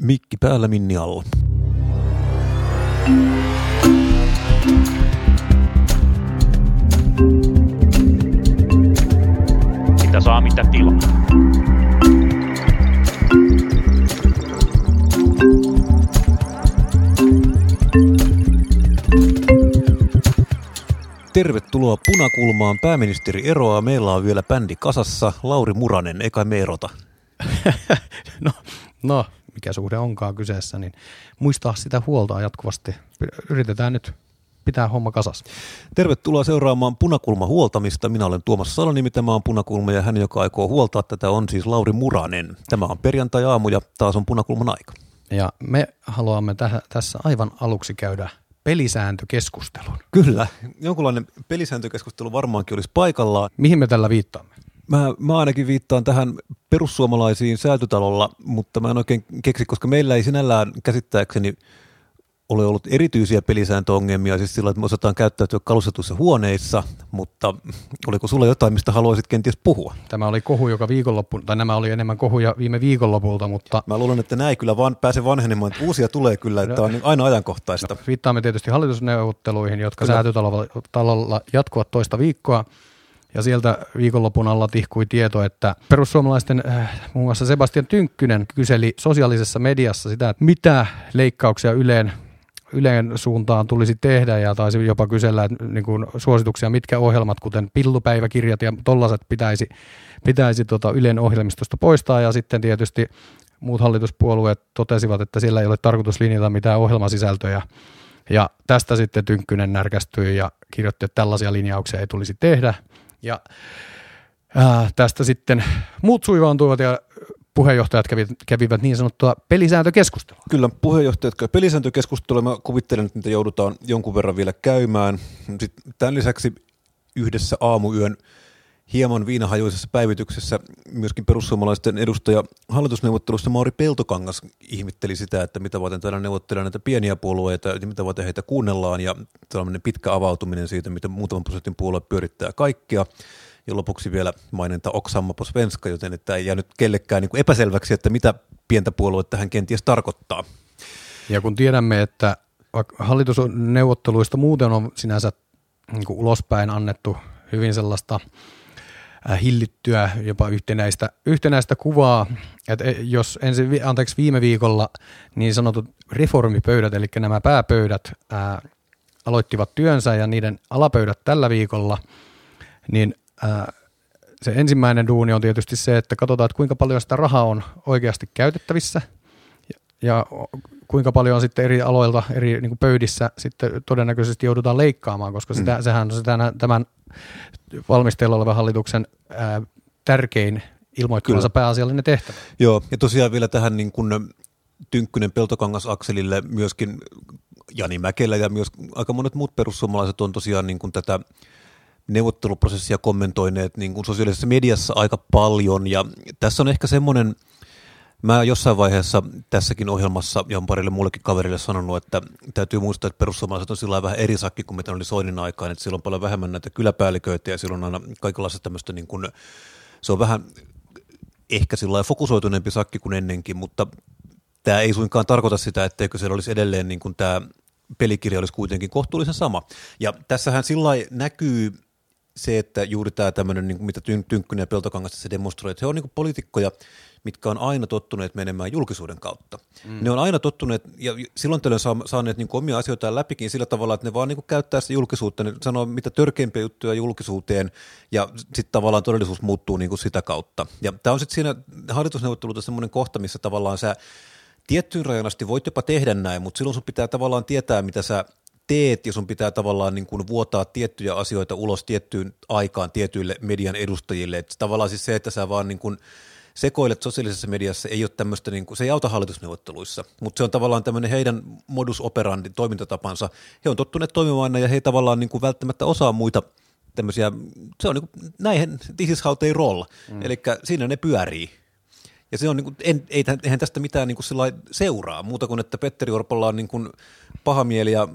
Mikki päällä, Minni alla. Mitä saa, mitä tilaa. Tervetuloa Punakulmaan. Pääministeri eroaa. Meillä on vielä bändi kasassa. Lauri Muranen, eikä me erota. No, mikä suhde onkaan kyseessä, niin muistaa sitä huoltaa jatkuvasti. Yritetään nyt pitää homma kasassa. Tervetuloa seuraamaan Punakulma huoltamista. Minä olen Tuomas Salani, tämä on Punakulma, ja hän, joka aikoo huoltaa tätä, on siis Lauri Muranen. Tämä on perjantai-aamu ja taas on Punakulman aika. Ja me haluamme tässä aivan aluksi käydä pelisääntökeskustelun. Kyllä, jonkunlainen pelisääntökeskustelu varmaankin olisi paikallaan. Mihin me tällä viittaamme? Mä ainakin viittaan tähän perussuomalaisiin säätytalolla, mutta mä en oikein keksi, koska meillä ei sinällään käsittääkseni ole ollut erityisiä pelisääntöongelmia, siis sillä, että me osataan käyttäytyä kalustetuissa huoneissa, mutta oliko sulla jotain, mistä haluaisit kenties puhua? Tämä oli kohu, joka nämä oli enemmän kohuja viime viikonlopulta, mutta mä luulen, että näin kyllä vaan pääse vanhenemaan, että uusia tulee kyllä, että on aina ajankohtaista. No, viittaamme tietysti hallitusneuvotteluihin, jotka säätytalolla jatkuvat toista viikkoa. Ja sieltä viikonlopun alla tihkui tieto, että perussuomalaisten muun muassa Sebastian Tynkkynen kyseli sosiaalisessa mediassa sitä, että mitä leikkauksia Yleen suuntaan tulisi tehdä, ja taisi jopa kysellä, että niin kuin suosituksia, mitkä ohjelmat, kuten pillupäiväkirjat ja tollaiset pitäisi Ylen ohjelmistosta poistaa, ja sitten tietysti muut hallituspuolueet totesivat, että siellä ei ole tarkoitus linjata mitään ohjelmasisältöjä. Ja tästä sitten Tynkkynen närkästyi ja kirjoitti, että tällaisia linjauksia ei tulisi tehdä. Ja tästä sitten muut suivaantuivat ja puheenjohtajat kävivät niin sanottua pelisääntökeskustelua. Kyllä, puheenjohtajat käy pelisääntökeskustelua. Mä kuvittelen, että niitä joudutaan jonkun verran vielä käymään. Sitten tämän lisäksi yhdessä aamuyön hieman viinahajuisessa päivityksessä myöskin perussuomalaisten edustaja hallitusneuvottelussa Mauri Peltokangas ihmitteli sitä, että mitä varten täällä neuvottelee näitä pieniä puolueita, mitä varten heitä kuunnellaan, ja tällainen pitkä avautuminen siitä, mitä muutaman prosentin puolue pyörittää kaikkia, ja lopuksi vielä maininta oksamma på svenska, joten että ei jäänyt kellekään niin kuin epäselväksi, että mitä pientä puoluetta hän kenties tarkoittaa. Ja kun tiedämme, että hallitusneuvotteluista muuten on sinänsä niin kuin ulospäin annettu hyvin sellaista hillittyä, jopa yhtenäistä kuvaa, että jos viime viikolla niin sanotut reformipöydät, eli nämä pääpöydät aloittivat työnsä ja niiden alapöydät tällä viikolla, niin se ensimmäinen duuni on tietysti se, että katsotaan, että kuinka paljon sitä rahaa on oikeasti käytettävissä ja kuinka paljon sitten eri aloilta, eri niin kuin pöydissä sitten todennäköisesti joudutaan leikkaamaan, koska sehän on tämän valmisteilla olevan hallituksen tärkein ilmoittamansa pääasiallinen tehtävä. Joo, ja tosiaan vielä tähän niin kuin Tynkkynen Peltokangas-akselille myöskin Jani Mäkelä ja myös aika monet muut perussuomalaiset on tosiaan niin kuin tätä neuvotteluprosessia kommentoineet niin kuin sosiaalisessa mediassa aika paljon, ja tässä on ehkä semmoinen, mä jossain vaiheessa tässäkin ohjelmassa ja on parille muullekin kaverille sanonut, että täytyy muistaa, että perussuomalaiset on sillä vähän eri sakki kuin mitä oli Soinin aikaan, että silloin on paljon vähemmän näitä kyläpäälliköitä ja silloin on aina kaikenlaista tämmöistä, niin kuin, se on vähän ehkä sillä lailla fokusoituneempi sakki kuin ennenkin, mutta tämä ei suinkaan tarkoita sitä, etteikö siellä olisi edelleen niin kuin tämä pelikirja olisi kuitenkin kohtuullisen sama. Ja tässähän sillä näkyy se, että juuri tämä tämmöinen, niin kuin mitä Tynkkynen ja Peltokangas tässä demonstroi, että he on niin kuin poliitikkoja, mitkä on aina tottuneet menemään julkisuuden kautta. Ne on aina tottuneet, ja silloin tällöin saaneet niin kuin omia asioitaan läpikin sillä tavalla, että ne vaan niin kuin käyttää sitä julkisuutta, ne sanoo mitä törkeimpiä juttuja julkisuuteen, ja sitten tavallaan todellisuus muuttuu niin kuin sitä kautta. Ja tämä on sitten siinä hallitusneuvottelussa semmoinen kohta, missä tavallaan sä tiettyyn rajan asti voit jopa tehdä näin, mutta silloin sun pitää tavallaan tietää, mitä sä teet, ja sun pitää tavallaan niin kuin vuotaa tiettyjä asioita ulos tiettyyn aikaan tietyille median edustajille. Et tavallaan siis se, että sä vaan niin kuin sekoilet sosiaalisessa mediassa, ei ole tämmöistä, niin kuin, se ei auta hallitusneuvotteluissa, mutta se on tavallaan tämmöinen heidän modus operandi, toimintatapansa. He on tottuneet toimimaan aina ja he ei tavallaan niin kuin välttämättä osaa muita tämmöisiä, se on niin kuin, näinhän this is how they roll, eli siinä ne pyörii. Ja se on, niin kuin, eihän tästä mitään niin kuin seuraa, muuta kuin että Petteri Orpolla on niin kuin paha mieli ja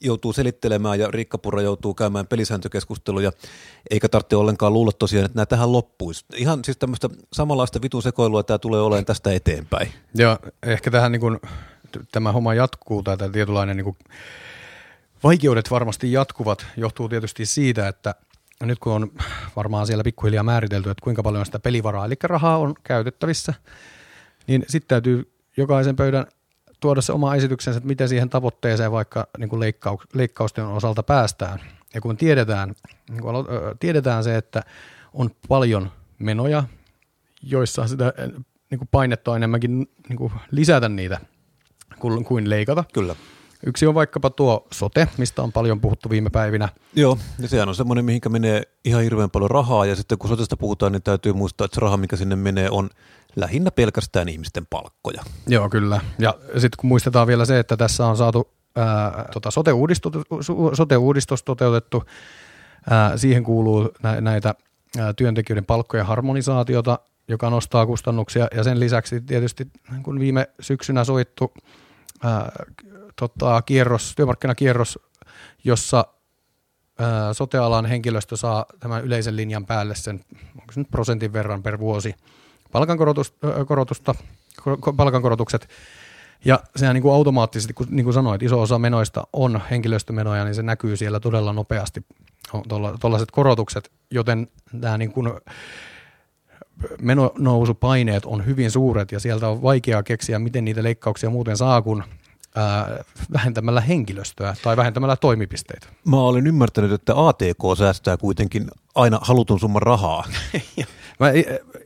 joutuu selittelemään ja Riikka Purra joutuu käymään pelisääntökeskusteluja, eikä tarvitse ollenkaan luulla tosiaan, että nämä tähän loppuisi. Ihan siis tämmöistä samanlaista vitun sekoilua tämä tulee olemaan tästä eteenpäin. Joo, ehkä tähän niin kuin, tämä homma jatkuu, tämä tietynlainen niin kuin vaikeudet varmasti jatkuvat, johtuu tietysti siitä, että nyt kun on varmaan siellä pikkuhiljaa määritelty, että kuinka paljon sitä pelivaraa, eli rahaa on käytettävissä, niin sitten täytyy jokaisen pöydän tuoda se oma esityksensä, että miten siihen tavoitteeseen vaikka niin kuin leikkausten osalta päästään. Ja kun tiedetään, niin kuin tiedetään se, että on paljon menoja, joissa sitä niin kuin painetta on enemmänkin niin kuin lisätä niitä kuin leikata. Kyllä. Yksi on vaikkapa tuo sote, mistä on paljon puhuttu viime päivinä. Joo, ja sehän on semmoinen, mihinkä menee ihan hirveän paljon rahaa, ja sitten kun sotesta puhutaan, niin täytyy muistaa, että se raha, mikä sinne menee, on lähinnä pelkästään ihmisten palkkoja. Joo, kyllä. Ja sitten kun muistetaan vielä se, että tässä on saatu sote-uudistus toteutettu, siihen kuuluu näitä työntekijöiden palkkojen harmonisaatiota, joka nostaa kustannuksia, ja sen lisäksi tietysti kun viime syksynä sovittu työmarkkinakierros, jossa sote-alan henkilöstö saa tämän yleisen linjan päälle sen, onko se nyt 1% verran per vuosi palkankorotukset. Ja sehän niin kuin automaattisesti, niin kuin sanoit, iso osa menoista on henkilöstömenoja, niin se näkyy siellä todella nopeasti, tuollaiset korotukset, joten tämä niin kuin menonousupaineet on hyvin suuret ja sieltä on vaikeaa keksiä, miten niitä leikkauksia muuten saa, kun vähentämällä henkilöstöä tai vähentämällä toimipisteitä. Mä olen ymmärtänyt, että ATK säästää kuitenkin aina halutun summan rahaa. Mä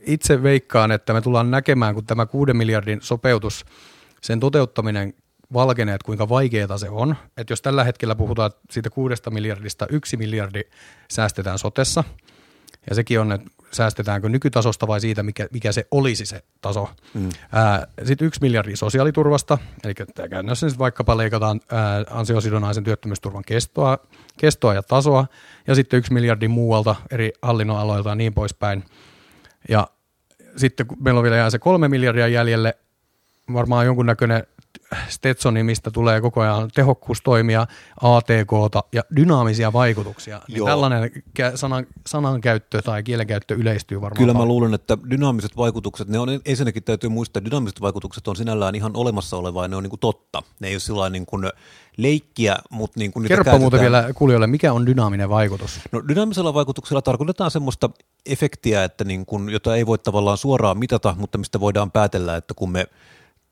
itse veikkaan, että me tullaan näkemään, kun tämä 6 miljardin sopeutus, sen toteuttaminen valkenee, että kuinka vaikeaa se on. Että jos tällä hetkellä puhutaan siitä 6 miljardista, 1 miljardi säästetään sotessa, ja sekin on, että säästetäänkö nykytasosta vai siitä, mikä se olisi se taso. Mm. Sitten 1 miljardi sosiaaliturvasta, eli käytännössä vaikkapa leikataan ansiosidonnaisen työttömyysturvan kestoa ja tasoa, ja sitten 1 miljardi muualta eri hallinnonaloilta ja niin poispäin. Ja sitten kun meillä on vielä jää se 3 miljardia jäljelle, varmaan jonkunnäköinen Stetsoni, mistä tulee koko ajan tehokkuustoimia, ATK:ta ja dynaamisia vaikutuksia. Niin tällainen sanankäyttö tai kielenkäyttö yleistyy varmaan. Kyllä mä luulen, että dynaamiset vaikutukset, ne on ensinnäkin täytyy muistaa, että dynaamiset vaikutukset on sinällään ihan olemassa olevaa, ne on niin kuin totta. Ne ei ole sillä niin kuin leikkiä, mutta niin kuin niitä kerropa käytetään. Kerropa muuten vielä kuulijoille, mikä on dynaaminen vaikutus? No dynaamisella vaikutuksella tarkoitetaan semmoista efektiä, että niin kuin, jota ei voi tavallaan suoraan mitata, mutta mistä voidaan päätellä, että kun me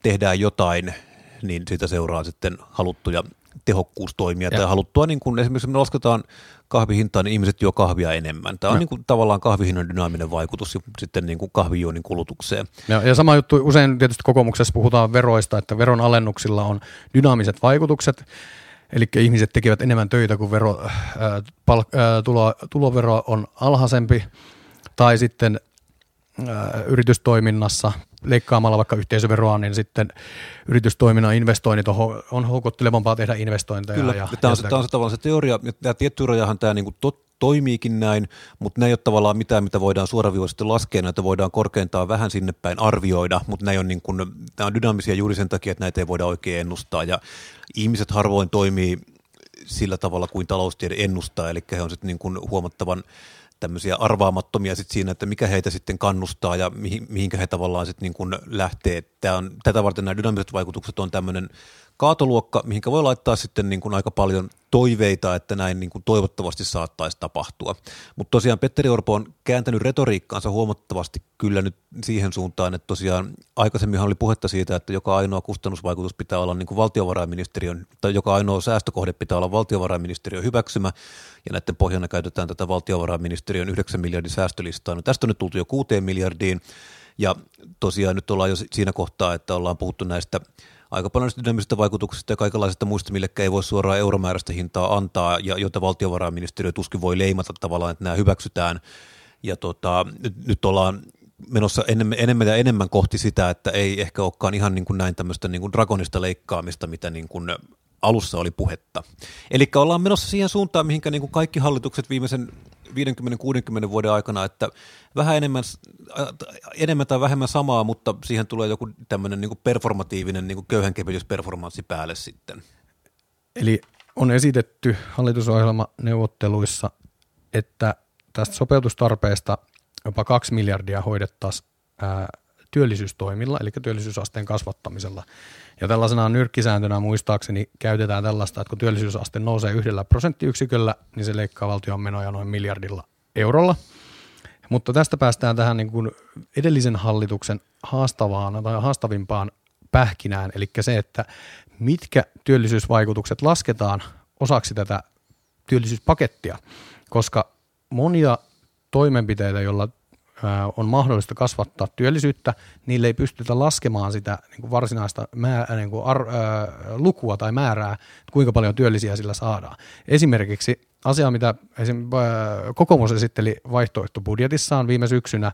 tehdään jotain, niin siitä seuraa sitten haluttuja tehokkuustoimia ja tai haluttua, niin kuin esimerkiksi me lasketaan kahvihintaa, niin ihmiset juo kahvia enemmän. Tämä on niin kuin tavallaan kahvihinnan dynaaminen vaikutus sitten niin kuin kahvijuonin kulutukseen. Ja sama juttu, usein tietysti kokoomuksessa puhutaan veroista, että veron alennuksilla on dynaamiset vaikutukset, eli ihmiset tekevät enemmän töitä, kun tulovero on alhaisempi, tai sitten yritystoiminnassa leikkaamalla vaikka yhteisöveroa, niin sitten yritystoiminnan investoinnit on houkuttelevampaa tehdä investointeja. Kyllä, ja tämä on se tavallaan se teoria, ja tietty rajahan tämä niin kuin toimiikin näin, mutta nämä ei ole tavallaan mitään, mitä voidaan suoraviivaisesti laskea, näitä voidaan korkeintaan vähän sinne päin arvioida, mutta nämä on, niin kuin, nämä on dynaamisia juuri sen takia, että näitä ei voida oikein ennustaa, ja ihmiset harvoin toimii sillä tavalla kuin taloustiede ennustaa, eli he on sitten niin kuin huomattavan tämmöisiä arvaamattomia sitten siinä, että mikä heitä sitten kannustaa ja mihinkä he tavallaan sitten niin kuin lähtee. Tätä varten nämä dynaamiset vaikutukset on tämmöinen kaatoluokka, mihinkä voi laittaa sitten niin kuin aika paljon toiveita, että näin niin kuin toivottavasti saattaisi tapahtua. Mutta tosiaan Petteri Orpo on kääntänyt retoriikkaansa huomattavasti kyllä nyt siihen suuntaan, että tosiaan aikaisemminhan oli puhetta siitä, että joka ainoa kustannusvaikutus pitää olla niin kuin valtiovarainministeriön, tai joka ainoa säästökohde pitää olla valtiovarainministeriön hyväksymä, ja näiden pohjana käytetään tätä valtiovarainministeriön 9 miljardin säästölistaa. No tästä on nyt tultu jo 6 miljardiin, ja tosiaan nyt ollaan jo siinä kohtaa, että ollaan puhuttu näistä aika paljon dynaamisista vaikutuksista ja kaikenlaisista muista, millekä ei voi suoraan euromääräistä hintaa antaa, ja jota valtiovarainministeriö tuskin voi leimata tavallaan, että nämä hyväksytään. Ja nyt ollaan menossa enemmän ja enemmän kohti sitä, että ei ehkä olekaan ihan niin kuin näin tämmöistä niin kuin drakonista leikkaamista, mitä niin kuin alussa oli puhetta. Eli ollaan menossa siihen suuntaan, mihinkä niin kuin kaikki hallitukset viimeisen 50-60 vuoden aikana, että vähän enemmän tai vähemmän samaa, mutta siihen tulee joku tämmöinen niin performatiivinen niin köyhänkepitysperformanssi päälle sitten. Eli on esitetty hallitusohjelmaneuvotteluissa, että tästä sopeutustarpeesta jopa 2 miljardia hoidettaisiin työllisyystoimilla, eli työllisyysasteen kasvattamisella. Ja tällaisena nyrkkisääntönä muistaakseni käytetään tällaista, että kun työllisyysaste nousee 1 prosenttiyksiköllä, niin se leikkaa valtion menoja noin 1 miljardilla eurolla. Mutta tästä päästään tähän niin kuin edellisen hallituksen haastavimpaan pähkinään, eli se, että mitkä työllisyysvaikutukset lasketaan osaksi tätä työllisyyspakettia, koska monia toimenpiteitä, joilla on mahdollista kasvattaa työllisyyttä, niille ei pystytä laskemaan sitä niin kuin varsinaista lukua tai määrää, että kuinka paljon työllisiä sillä saadaan. Esimerkiksi asia, mitä kokoomus esitteli vaihtoehtobudjetissaan viime syksynä,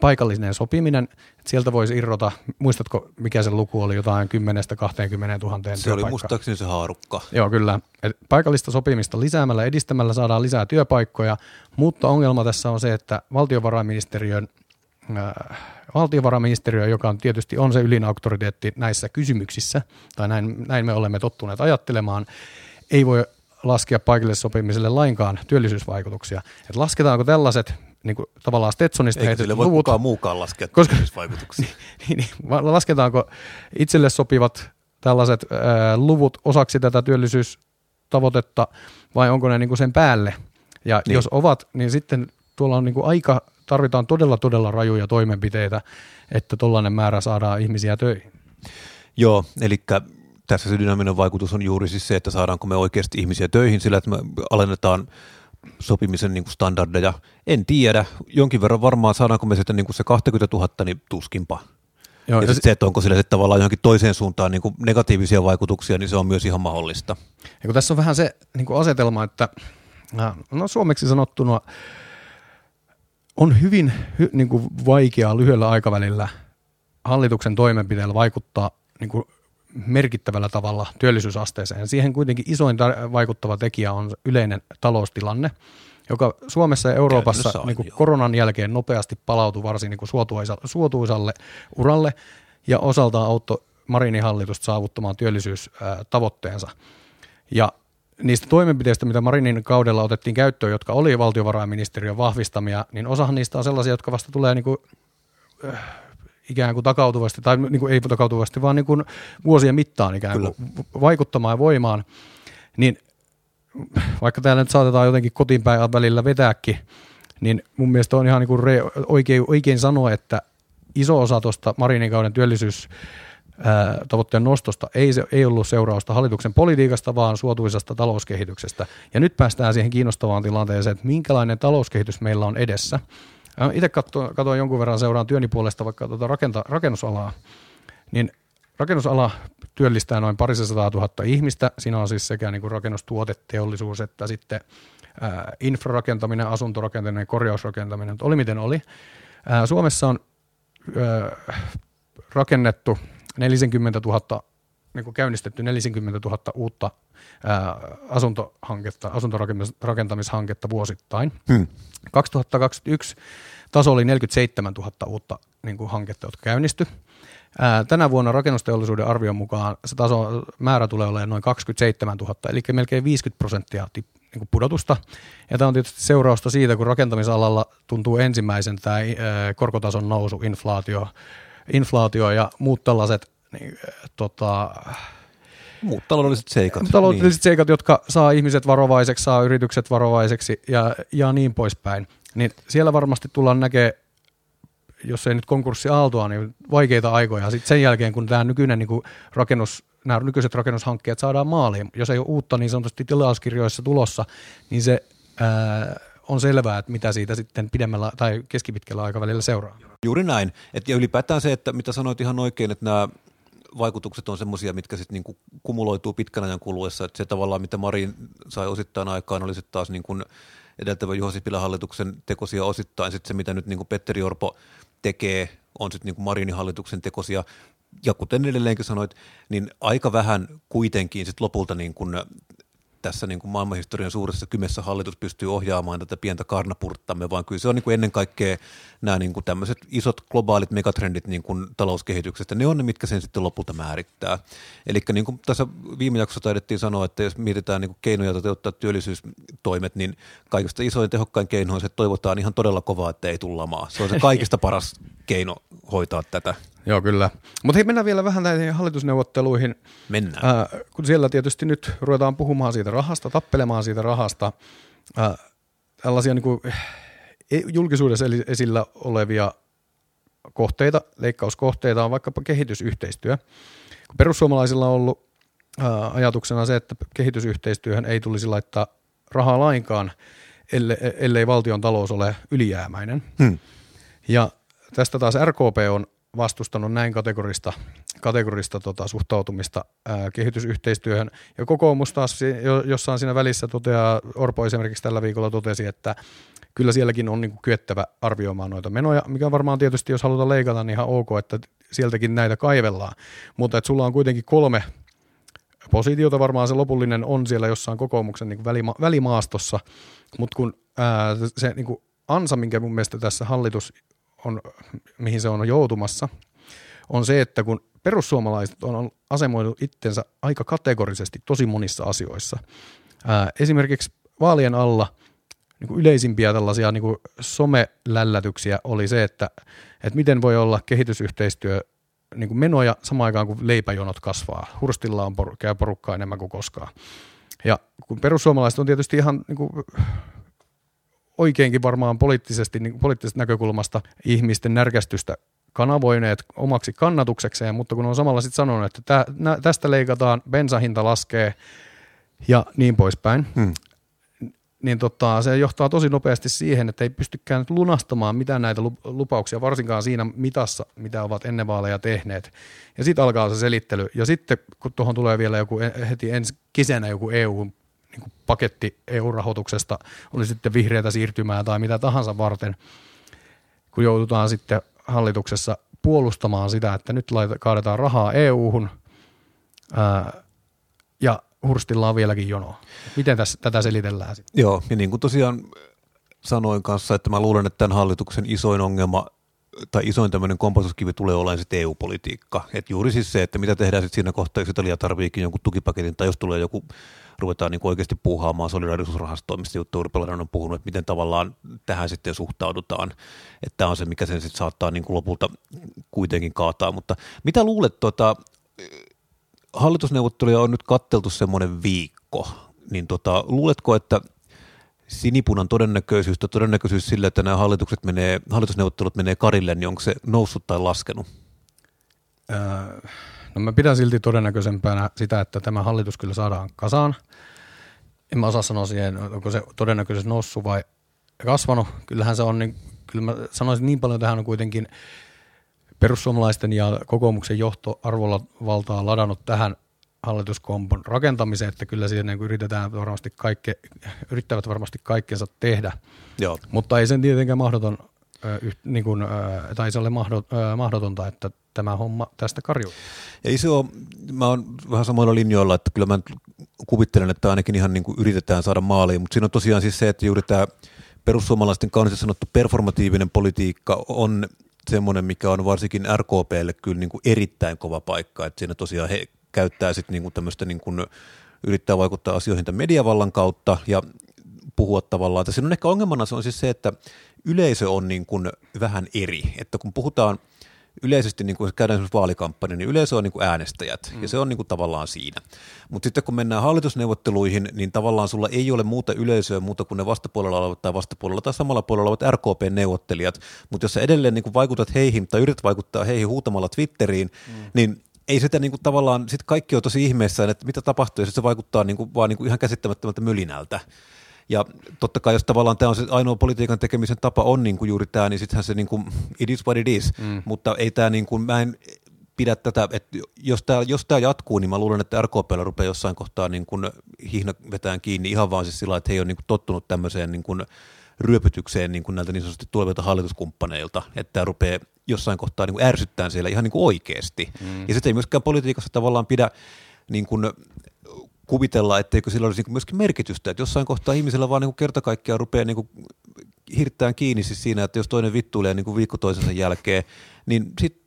paikallinen sopiminen, että sieltä voisi irrota, muistatko mikä se luku oli, jotain 10 000–20 000 se työpaikkaa. Se oli muistaakseni se haarukka. Joo, kyllä. Et paikallista sopimista lisäämällä, edistämällä saadaan lisää työpaikkoja, mutta ongelma tässä on se, että valtiovarainministeriö, joka on tietysti on se ylin auktoriteetti näissä kysymyksissä, tai näin me olemme tottuneet ajattelemaan, ei voi laskea paikalliselle sopimiselle lainkaan työllisyysvaikutuksia. Et lasketaanko tällaiset niin kuin tavallaan Stetsonista heitetty luvut. Eikä sille voi kukaan muukaan laskea työllisyysvaikutuksia. Lasketaanko itselle sopivat tällaiset luvut osaksi tätä työllisyystavoitetta vai onko ne niin kuin sen päälle? Ja niin. Jos ovat, niin sitten tuolla on niin kuin aika, tarvitaan todella todella rajuja toimenpiteitä, että tollainen määrä saadaan ihmisiä töihin. Joo, eli tässä se dynaaminen vaikutus on juuri siis se, että saadaanko me oikeasti ihmisiä töihin sillä, että me alennetaan sopimisen niin kuin standardeja. En tiedä. Jonkin verran varmaan saadaanko me sitten niin kuin se 20 000, niin tuskinpa. Joo, ja se, että onko sillä sitten tavallaan johonkin toiseen suuntaan niin kuin negatiivisia vaikutuksia, niin se on myös ihan mahdollista. Ja kun tässä on vähän se niin kuin asetelma, että no suomeksi sanottuna on hyvin niin kuin vaikeaa lyhyellä aikavälillä hallituksen toimenpiteellä vaikuttaa niin kuin merkittävällä tavalla työllisyysasteeseen. Siihen kuitenkin isoin vaikuttava tekijä on yleinen taloustilanne, joka Suomessa ja Euroopassa niin kuin koronan jälkeen nopeasti palautui varsin niin kuin suotuisalle uralle ja osaltaan auttoi Marinin hallitusta saavuttamaan työllisyystavoitteensa. Ja niistä toimenpiteistä, mitä Marinin kaudella otettiin käyttöön, jotka oli valtiovarainministeriön vahvistamia, niin osahan niistä on sellaisia, jotka vasta tulee niin kuin ikään kuin takautuvasti, tai niin kuin ei takautuvasti, vaan niin kuin vuosien mittaan ikään kuin vaikuttamaan ja voimaan, niin vaikka täällä nyt saatetaan jotenkin kotiinpäin välillä vetääkin, niin mun mielestä on ihan niin kuin oikein sanoa, että iso osa tuosta Marinin kauden työllisyystavoitteen nostosta ei ollut seurausta hallituksen politiikasta, vaan suotuisasta talouskehityksestä. Ja nyt päästään siihen kiinnostavaan tilanteeseen, että minkälainen talouskehitys meillä on edessä. Itse katsoin jonkun verran, seuraan työni puolesta vaikka tuota rakennusalaa, niin rakennusala työllistää noin 200 000 ihmistä. Siinä on siis sekä niin kuin rakennustuoteteollisuus että sitten infrarakentaminen, asuntorakentaminen, korjausrakentaminen, oli miten oli. Suomessa on rakennettu niin kuin käynnistetty 40 000 uutta asuntorakentamishanketta vuosittain. 2021 taso oli 47 000 uutta niin kuin hanketta, jotka käynnistyi. Tänä vuonna rakennusteollisuuden arvion mukaan se määrä tulee olemaan noin 27 000, eli melkein 50% niin kuin pudotusta. Ja tämä on tietysti seurausta siitä, kun rakentamisalalla tuntuu ensimmäisen tämä korkotason nousu, inflaatio ja muut tällaiset niin, muut taloudelliset seikat. Taloudelliset seikat, jotka saa ihmiset varovaiseksi, saa yritykset varovaiseksi ja niin poispäin. Niin siellä varmasti tullaan näkemään, jos ei nyt konkurssiaaltoa, niin vaikeita aikoja. Sitten sen jälkeen, kun tämä nykyinen niin kuin nämä nykyiset rakennushankkeet saadaan maaliin, jos ei ole uutta niin sanotusti tilauskirjoissa tulossa, niin se on selvää, että mitä siitä sitten pidemmällä tai keskipitkällä aikavälillä seuraa. Juuri näin. Ja ylipäätään se, että mitä sanoit ihan oikein, että nämä vaikutukset on semmoisia, mitkä sitten niinku kumuloituu pitkän ajan kuluessa. Et se tavallaan, mitä Marin sai osittain aikaan, oli sitten taas niinku edeltävä Juha Sipilän hallituksen tekosia osittain. Sitten se, mitä nyt niinku Petteri Orpo tekee, on sitten niinku Marinin hallituksen tekosia. Ja kuten edelleenkin sanoit, niin aika vähän kuitenkin sitten lopulta niinku tässä niin kuin maailmanhistorian suuressa kymessä hallitus pystyy ohjaamaan tätä pientä karnapurttamme, vaan kyllä se on niin kuin ennen kaikkea nämä niin kuin tämmöiset isot globaalit megatrendit niin kuin talouskehityksestä, ne on ne, mitkä sen sitten lopulta määrittää. Eli niin kuin tässä viime jaksossa taidettiin sanoa, että jos mietitään niin kuin keinoja toteuttaa työllisyystoimet, niin kaikista isoin tehokkain keino on se, että toivotaan ihan todella kovaa, että ei tule lamaa. Se on se kaikista paras keino hoitaa tätä. Joo, kyllä. Mutta hei, mennään vielä vähän näihin hallitusneuvotteluihin. Mennään. Kun siellä tietysti nyt ruvetaan puhumaan siitä rahasta, tappelemaan siitä rahasta. Tällaisia niin kuin julkisuudessa esillä olevia kohteita, leikkauskohteita on vaikkapa kehitysyhteistyö. Perussuomalaisilla on ollut ajatuksena se, että kehitysyhteistyöhön ei tulisi laittaa rahaa lainkaan, ellei valtion talous ole ylijäämäinen. Ja tästä taas RKP on vastustanut näin kategorista suhtautumista kehitysyhteistyöhön. Ja kokoomus taas jossain siinä välissä toteaa, Orpo esimerkiksi tällä viikolla totesi, että kyllä sielläkin on niin kuin kyettävä arvioimaan noita menoja, mikä varmaan tietysti, jos halutaan leikata, niin ihan ok, että sieltäkin näitä kaivellaan. Mutta että sulla on kuitenkin 3 positiota, varmaan se lopullinen on siellä jossain kokoomuksen niin kuin välimaastossa, mutta kun se niin kuin ansa, minkä mun mielestä tässä hallitus on, mihin se on joutumassa, on se, että kun perussuomalaiset on asemoinut itsensä aika kategorisesti tosi monissa asioissa. Esimerkiksi vaalien alla niin kuin yleisimpiä tällaisia niin kuin somelällätyksiä oli se, että miten voi olla kehitysyhteistyö niin kuin menoja samaan aikaan, kun leipäjonot kasvaa. Hurstilla on käy porukkaa enemmän kuin koskaan. Ja kun perussuomalaiset on tietysti ihan niin kuin oikeinkin varmaan poliittisesta näkökulmasta ihmisten närkästystä kanavoineet omaksi kannatuksekseen, mutta kun on samalla sitten sanonut, että tästä leikataan, bensahinta laskee ja niin poispäin, niin se johtaa tosi nopeasti siihen, että ei pystykään lunastamaan mitään näitä lupauksia, varsinkaan siinä mitassa, mitä ovat ennen vaaleja tehneet. Ja sitten alkaa se selittely. Ja sitten, kun tuohon tulee vielä joku heti ensi kesänä joku niin paketti EU-rahoituksesta, oli sitten vihreätä siirtymää tai mitä tahansa varten, kun joudutaan sitten hallituksessa puolustamaan sitä, että nyt kaadetaan rahaa EU-hun ja hurstilla on vieläkin jonoa. Miten tätä selitellään sitten? Joo, ja niin kuin tosiaan sanoin kanssa, että mä luulen, että tämän hallituksen isoin ongelma tai isoin tämmöinen kompastuskivi tulee olemaan sitten EU-politiikka. Et juuri siis se, että mitä tehdään sitten siinä kohtaa, jos Italia tarviikin jonkun tukipaketin, tai jos tulee joku, ruvetaan niin oikeasti puuhaamaan solidaarisuusrahastoa, mistä Jutta Urpilainen on puhunut, että miten tavallaan tähän sitten suhtaudutaan. Että tämä on se, mikä sen sitten saattaa niin kuin lopulta kuitenkin kaataa. Mutta mitä luulet, hallitusneuvotteluja on nyt katteltu semmoinen viikko, niin luuletko, että sinipunan todennäköisyys sillä, että nämä hallitusneuvottelut menee karille, niin onko se noussut tai laskenut? No mä pidän silti todennäköisempänä sitä, että tämä hallitus kyllä saadaan kasaan. En mä osaa sanoa siihen, onko se todennäköisyys noussut vai kasvanut. Kyllähän se on, niin kyllä mä sanoisin niin paljon, että tähän on kuitenkin perussuomalaisten ja kokoomuksen johto arvovaltaa ladannut tähän hallituskompon rakentamiseen, että kyllä siinä yritetään varmasti yrittävät varmasti kaikkeensa tehdä. Joo. Mutta ei sen tietenkään mahdotonta, että tämä homma tästä karjuu. Ei se ole, mä oon vähän samoilla linjoilla, että kyllä mä kuvittelen, että ainakin ihan niin kuin yritetään saada maaliin, mutta siinä on tosiaan siis se, että juuri tämä perussuomalaisten kauniisesti sanottu performatiivinen politiikka on semmoinen, mikä on varsinkin RKPlle kyllä niin kuin erittäin kova paikka, että siinä tosiaan he käyttää sitten niinku tämmöistä, niinku yrittää vaikuttaa asioihin tämän mediavallan kautta ja puhua tavallaan. Siinä on ehkä ongelmana se on siis se, että yleisö on niinku vähän eri, että kun puhutaan yleisesti, niin kun käydään esimerkiksi vaalikampanja, niin yleisö on niinku äänestäjät ja se on niinku tavallaan siinä. Mutta sitten kun mennään hallitusneuvotteluihin, niin tavallaan sulla ei ole muuta yleisöä muuta kuin ne vastapuolella tai samalla puolella olevat RKP-neuvottelijat, mutta jos sä edelleen niinku vaikutat heihin tai yrität vaikuttaa heihin huutamalla Twitteriin, niin ei sitä niinku tavallaan, sitten kaikki on tosi ihmeessään, että mitä tapahtuu, jos se vaikuttaa niinku vaan niinku ihan käsittämättömältä mölinältä. Ja totta kai, jos tavallaan tämä on se ainoa politiikan tekemisen tapa on niinku juuri tämä, niin sittenhän se niinku, it is what it is, mutta ei tämä niinku, mä en pidä tätä, että jos tämä jatkuu, niin mä luulen, että RKP:llä rupeaa jossain kohtaa niinku hihna vetään kiinni ihan vaan siis sillä, että he ei ole niinku tottunut tämmöiseen niinku ryöpytykseen niinku näiltä niin sanotusti tulevilta hallituskumppaneilta, että tämä rupeaa jossain kohtaa niin kuin ärsyttään siellä ihan niin kuin oikeasti. Ja sitten ei myöskään politiikassa tavallaan pidä niin kuin kuvitella, etteikö sillä olisi myöskin merkitystä, että jossain kohtaa ihmisellä vaan niin kerta kaikkiaan rupeaa niin hirttään kiinni siis siinä, että jos toinen vittuilee niin viikko toisensa jälkeen, niin sit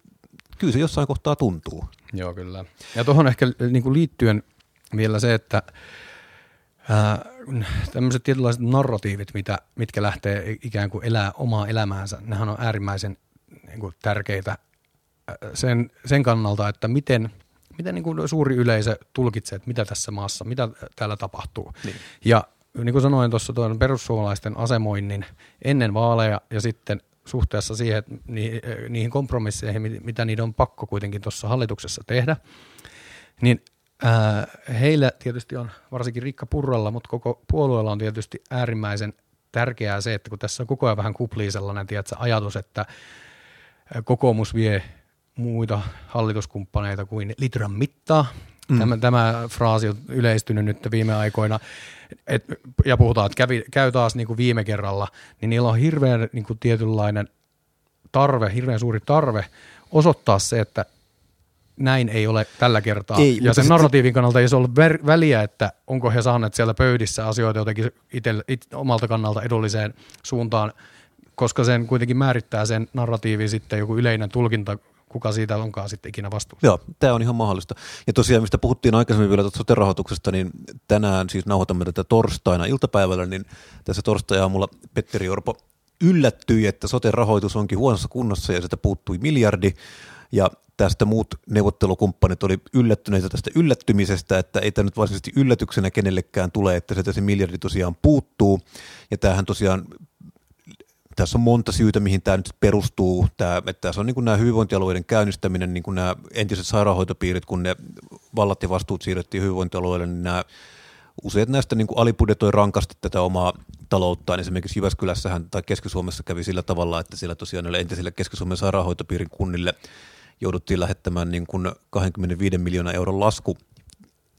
kyllä se jossain kohtaa tuntuu. Joo, kyllä. Ja tuohon ehkä niin liittyen vielä se, että tämmöiset tietynlaiset narratiivit, mitkä lähtee ikään kuin elää omaa elämäänsä, nehän on äärimmäisen niin kuin tärkeitä sen kannalta, että miten niin kuin suuri yleisö tulkitsee, että mitä tässä maassa, mitä täällä tapahtuu. Niin. Ja niin kuin sanoin tuossa tuon perussuomalaisten asemoinnin ennen vaaleja ja sitten suhteessa siihen, että niihin kompromisseihin, mitä niiden on pakko kuitenkin tuossa hallituksessa tehdä, niin heillä tietysti on, varsinkin Riikka Purralla, mutta koko puolueella on tietysti äärimmäisen tärkeää se, että kun tässä on koko ajan vähän kuplii sellainen ajatus, että kokoomus vie muita hallituskumppaneita kuin litran mittaa. Tämä fraasi on yleistynyt nyt viime aikoina, ja puhutaan, että käy taas niin kuin viime kerralla, niin niillä on hirveän niin kuin tietynlainen tarve, hirveän suuri tarve osoittaa se, että näin ei ole tällä kertaa. Ei, ja sen narratiivin kannalta ei se ole väliä, että onko he saaneet siellä pöydissä asioita jotenkin omalta kannalta edulliseen suuntaan, koska sen kuitenkin määrittää sen narratiivin sitten joku yleinen tulkinta, kuka siitä onkaan sitten ikinä vastuussa. Joo, tämä on ihan mahdollista. Ja tosiaan, mistä puhuttiin aikaisemmin vielä tuosta sote-rahoituksesta, niin tänään siis nauhoitamme tätä torstaina iltapäivällä, niin tässä torstai-aamulla Petteri Orpo yllättyi, että sote-rahoitus onkin huonossa kunnossa ja sitä puuttui miljardi, ja tästä muut neuvottelukumppanit oli yllättyneitä tästä yllättymisestä, että ei tämä nyt varsinaisesti yllätyksenä kenellekään tule, että se miljardi tosiaan puuttuu, ja tämähän tosiaan tässä on monta syytä, mihin tämä nyt perustuu. Että tässä on niin kuin nämä hyvinvointialueiden käynnistäminen, niin kuin nämä entiset sairaanhoitopiirit, kun ne vallat ja vastuut siirrettiin hyvinvointialueille, niin nämä useat näistä niin kuin alibudjetoi rankasti tätä omaa talouttaan. Esimerkiksi Jyväskylässähän tai Keski-Suomessa kävi sillä tavalla, että siellä tosiaan näille entisille Keski-Suomen sairaanhoitopiirin kunnille jouduttiin lähettämään niin kuin 25 miljoonaa euron lasku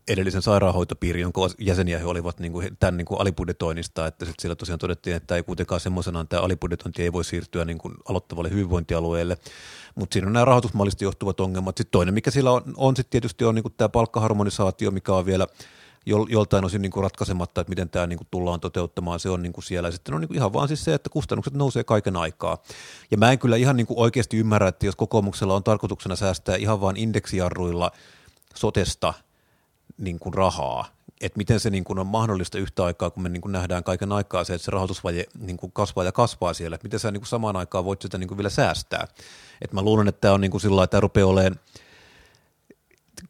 edellisen sairaanhoitopiirin, jonka jäseniä he olivat niin kuin tämän niin kuin alibudjetoinnista, että sitten siellä tosiaan todettiin, että ei kuitenkaan semmoisenaan tämä alibudjetointi ei voi siirtyä niin kuin aloittavalle hyvinvointialueelle, mutta siinä on nämä rahoitusmallista johtuvat ongelmat. Sitten toinen, mikä siellä on sitten tietysti on niin kuin tämä palkkaharmonisaatio, mikä on vielä joltain osin niin kuin ratkaisematta, että miten tämä niin kuin tullaan toteuttamaan, se on niin kuin siellä. Ja sitten on niin kuin ihan vaan siis se, että kustannukset nousee kaiken aikaa. Ja mä en kyllä ihan niin kuin oikeasti ymmärrä, että jos kokoomuksella on tarkoituksena säästää ihan vaan indeksijarruilla sotesta niin kuin rahaa, että miten se niin kuin on mahdollista yhtä aikaa, kun me niin kuin nähdään kaiken aikaa se, että se rahoitusvaje niin kuin kasvaa ja kasvaa siellä, että miten sä niin kuin samaan aikaan voit sitä niin kuin vielä säästää. Että mä luulen, että tämä on niin kuin sillä lailla, että tämä rupeaa olemaan,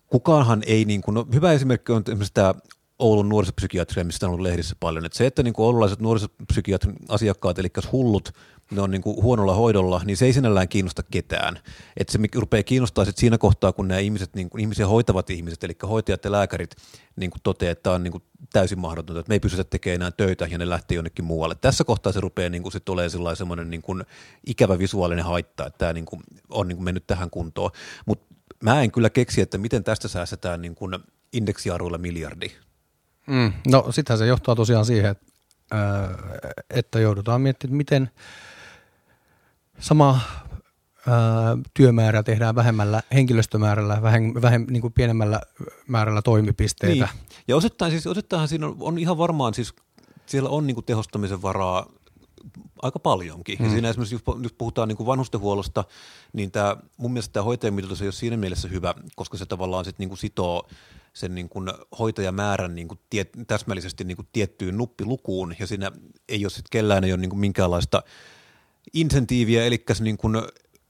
kukaanhan ei, niin kuin, no, hyvä esimerkki on esimerkiksi tämä Oulun nuorisopsykiatria, mistä on ollut lehdissä paljon, että se, että niin kuin oululaiset nuorisopsykiatrin asiakkaat, eli hullut, ne on niin kuin huonolla hoidolla, niin se ei sinällään kiinnosta ketään. Että se rupeaa kiinnostaa sitten siinä kohtaa, kun nämä ihmiset, niin kuin, ihmisiä hoitavat ihmiset, eli hoitajat ja lääkärit niin kuin toteaa, että tämä on niin kuin täysin mahdotonta, että me ei pystytä tekemään enää töitä ja ne lähtee jonnekin muualle. Tässä kohtaa se rupeaa niin kuin sitten olemaan sellainen niin kuin ikävä visuaalinen haitta, että tämä niin kuin on niin kuin mennyt tähän kuntoon. Mutta mä en kyllä keksi, että miten tästä säästetään niin kuin indeksiarvoilla miljardi. No sittenhän se johtaa tosiaan siihen, että joudutaan miettimään, miten sama työmäärä tehdään vähemmällä henkilöstömäärällä, niin kuin pienemmällä määrällä toimipisteitä. Niin. Ja osittainhan siinä on ihan varmaan, siis siellä on niin kuin tehostamisen varaa aika paljonkin. Ja siinä esimerkiksi, jos puhutaan niin kuin vanhustenhuollosta, niin tämä, mun mielestä tämä hoitajamitoitus ei ole siinä mielessä hyvä, koska se tavallaan sit niin kuin sitoo sen niin kuin hoitajamäärän niin kuin täsmällisesti niin kuin tiettyyn nuppilukuun, ja siinä ei ole sitten kellään ei ole niin kuin minkäänlaista insentiiviä, eli se niin kuin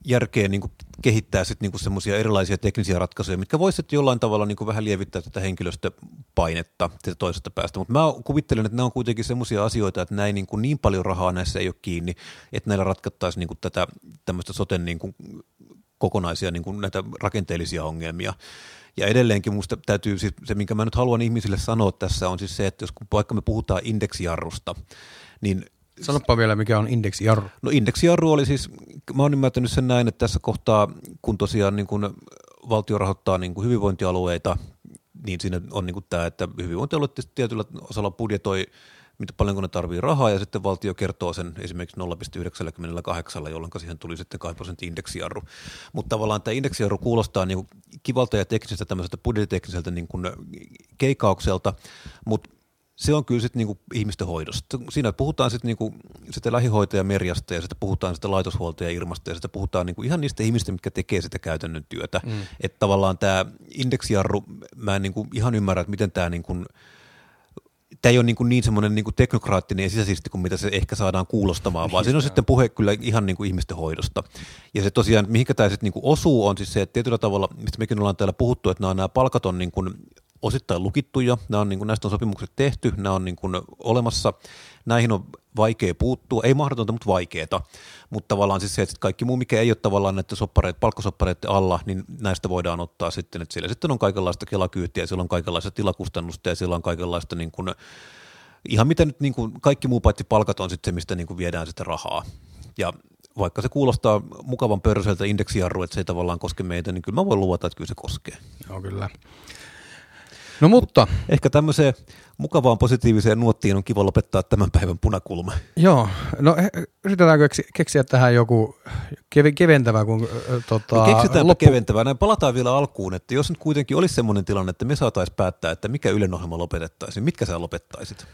järkeä niin kuin kehittää sitten niin semmoisia erilaisia teknisiä ratkaisuja, mitkä voisivat jollain tavalla niin kuin vähän lievittää tätä henkilöstöpainetta tästä toisesta päästä. Mutta mä kuvittelen, että nämä on kuitenkin semmoisia asioita, että näin niin paljon rahaa näissä ei ole kiinni, että näillä ratkattaisiin niin kuin tätä tämmöistä soten niin kuin kokonaisia niin kuin näitä rakenteellisia ongelmia. Ja edelleenkin minusta täytyy, siis se minkä mä nyt haluan ihmisille sanoa tässä on siis se, että jos vaikka me puhutaan indeksijarrusta, niin sanoppa vielä, mikä on indeksijarru. No indeksijarru oli siis, mä oon ymmärtänyt sen näin, että tässä kohtaa, kun tosiaan niin kun valtio rahoittaa niin kun hyvinvointialueita, niin siinä on niin kun tämä, että hyvinvointialueet tietyllä osalla budjetoi paljonko ne tarvii rahaa, ja sitten valtio kertoo sen esimerkiksi 0,98, jolloin siihen tuli sitten 2% indeksijarru. Mutta tavallaan tämä indeksijarru kuulostaa niin kivalta ja tekniseltä, tämmöiseltä budjettitekniseltä niin kuin keikaukselta, mutta se on kyllä sitten niin kuin ihmisten hoidosta. Siinä puhutaan sitten niin sitä lähihoitajameriasta ja sitten puhutaan sitä laitoshuoltajairmasta ja sitten puhutaan niin kuin ihan niistä ihmistä, mitkä tekee sitä käytännön työtä. Mm. Että tavallaan tämä indeksijarru, mä en niin kuin ihan ymmärrä, että miten tämä niin kuin tämä ei ole niin semmoinen niin teknokraattinen ja sisäisesti kuin mitä se ehkä saadaan kuulostamaan, vaan siinä on sitten puhe kyllä ihan niin kuin ihmisten hoidosta. Ja se tosiaan, mihinkä tämä sitten niin kuin osuu, on siis se, että tietyllä tavalla, mistä mekin ollaan täällä puhuttu, että nämä palkat on niin kuin osittain lukittuja, nämä on niin kuin, näistä on sopimukset tehty, nämä on niin kuin olemassa, näihin on vaikea puuttua, ei mahdotonta, mutta vaikeeta, mutta tavallaan siis se, että kaikki muu, mikä ei ole tavallaan näiden palkkasoppareiden alla, niin näistä voidaan ottaa sitten, että siellä sitten on kaikenlaista kelakyytiä, siellä on kaikenlaista tilakustannusta ja siellä on kaikenlaista niin kuin, ihan mitä nyt niin kuin, kaikki muu paitsi palkat on sitten se, mistä niin kuin viedään sitä rahaa ja vaikka se kuulostaa mukavan pörseltä indeksijarru, että se ei tavallaan koske meitä, niin kyllä mä voin luvata, että kyllä se koskee. Joo, kyllä. No mutta. Ehkä tämmöiseen mukavaan positiiviseen nuottiin on kiva lopettaa tämän päivän punakulma. Joo, no yritetäänkö keksiä tähän joku keventävä? Kun, no keksitäänpä keventävää. Näin palataan vielä alkuun, että jos nyt kuitenkin olisi semmoinen tilanne, että me saataisiin päättää, että mikä Ylen ohjelma lopetettaisiin, mitkä sä lopettaisit?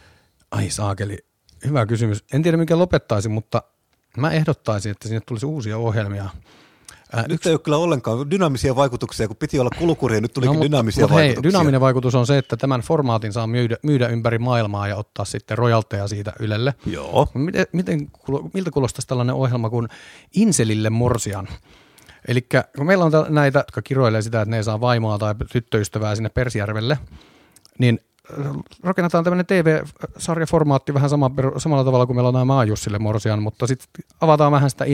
Ai saakeli, hyvä kysymys. En tiedä mikä lopettaisin, mutta mä ehdottaisin, että sinne tulisi uusia ohjelmia. Nyt ei ole kyllä ollenkaan dynaamisia vaikutuksia, kun piti olla kulukuria, nyt tulikin dynaamisia vaikutuksia. Hei, dynaaminen vaikutus on se, että tämän formaatin saa myydä ympäri maailmaa ja ottaa sitten rojalteja siitä Ylelle. Joo. Miltä kuulostaisi tällainen ohjelma kuin Inselille morsian? Eli kun meillä on näitä, jotka kiroilee sitä, että ne ei saa vaimoa tai tyttöystävää sinne Persijärvelle, niin rakennetaan tämmöinen TV-sarjaformaatti vähän samalla tavalla kuin meillä on nämä Maajussille morsian, mutta sitten avataan vähän sitä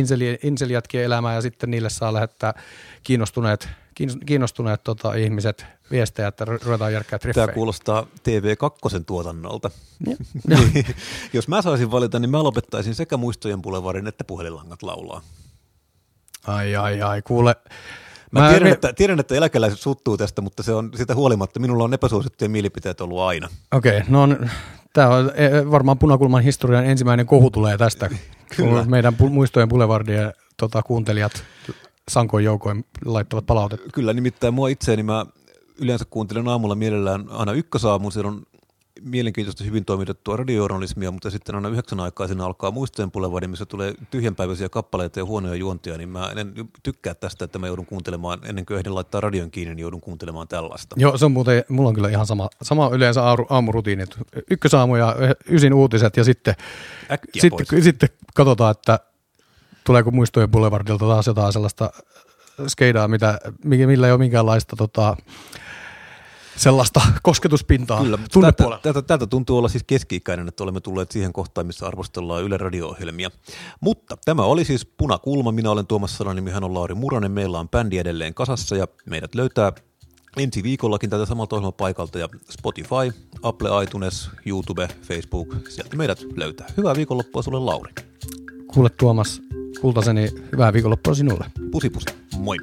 inseliätkien elämää ja sitten niille saa lähettää kiinnostuneet ihmiset viestejä, että ruvetaan järkkää triffejä. Tämä kuulostaa TV2 tuotannolta. No. Jos mä saisin valita, niin mä lopettaisin sekä Muistojen Boulevarin että Puhelinlangat laulaa. Ai, kuule. Mä tiedän, että eläkeläiset suuttuu tästä, mutta se on sitä huolimatta. Minulla on epäsuosittuja mielipiteet ollut aina. Okei, no tämä on varmaan Punakulman historian ensimmäinen kohu tulee tästä. Kyllä. Meidän Muistojen Boulevardien kuuntelijat sankoin joukoin laittavat palautetta. Kyllä, nimittäin mua itseäni mä yleensä kuuntelen aamulla mielellään aina ykkösaamuun. Siellä on mielenkiintoista hyvin toimitettua radiojournalismia, mutta sitten aina 9 aikaa siinä alkaa Muistojen Boulevardin, missä tulee tyhjänpäiväisiä kappaleita ja huonoja juontia, niin mä en tykkää tästä, että mä joudun kuuntelemaan, ennen kuin ehdin laittaa radion kiinni, niin joudun kuuntelemaan tällaista. Joo, se on muuten, mulla on kyllä ihan sama yleensä aamurutiini, ykkösaamu ja 9 uutiset ja sitten katsotaan, että tuleeko Muistojen Boulevardilta taas jotain sellaista skeidaa, millä ei ole minkäänlaista sellaista kosketuspintaa. Kyllä, tältä tuntuu olla siis keski-ikäinen, että olemme tulleet siihen kohtaan, missä arvostellaan Yle radio-ohjelmia. Mutta tämä oli siis Punakulma. Minä olen Tuomas Salani, hän on Lauri Muranen. Meillä on bändi edelleen kasassa ja meidät löytää ensi viikollakin tältä samalta ohjelmapaikalta ja Spotify, Apple iTunes, YouTube, Facebook. Sieltä meidät löytää. Hyvää viikonloppua sulle, Lauri. Kuule Tuomas, kultaseni, hyvää viikonloppua sinulle. Pusi pusi, moi.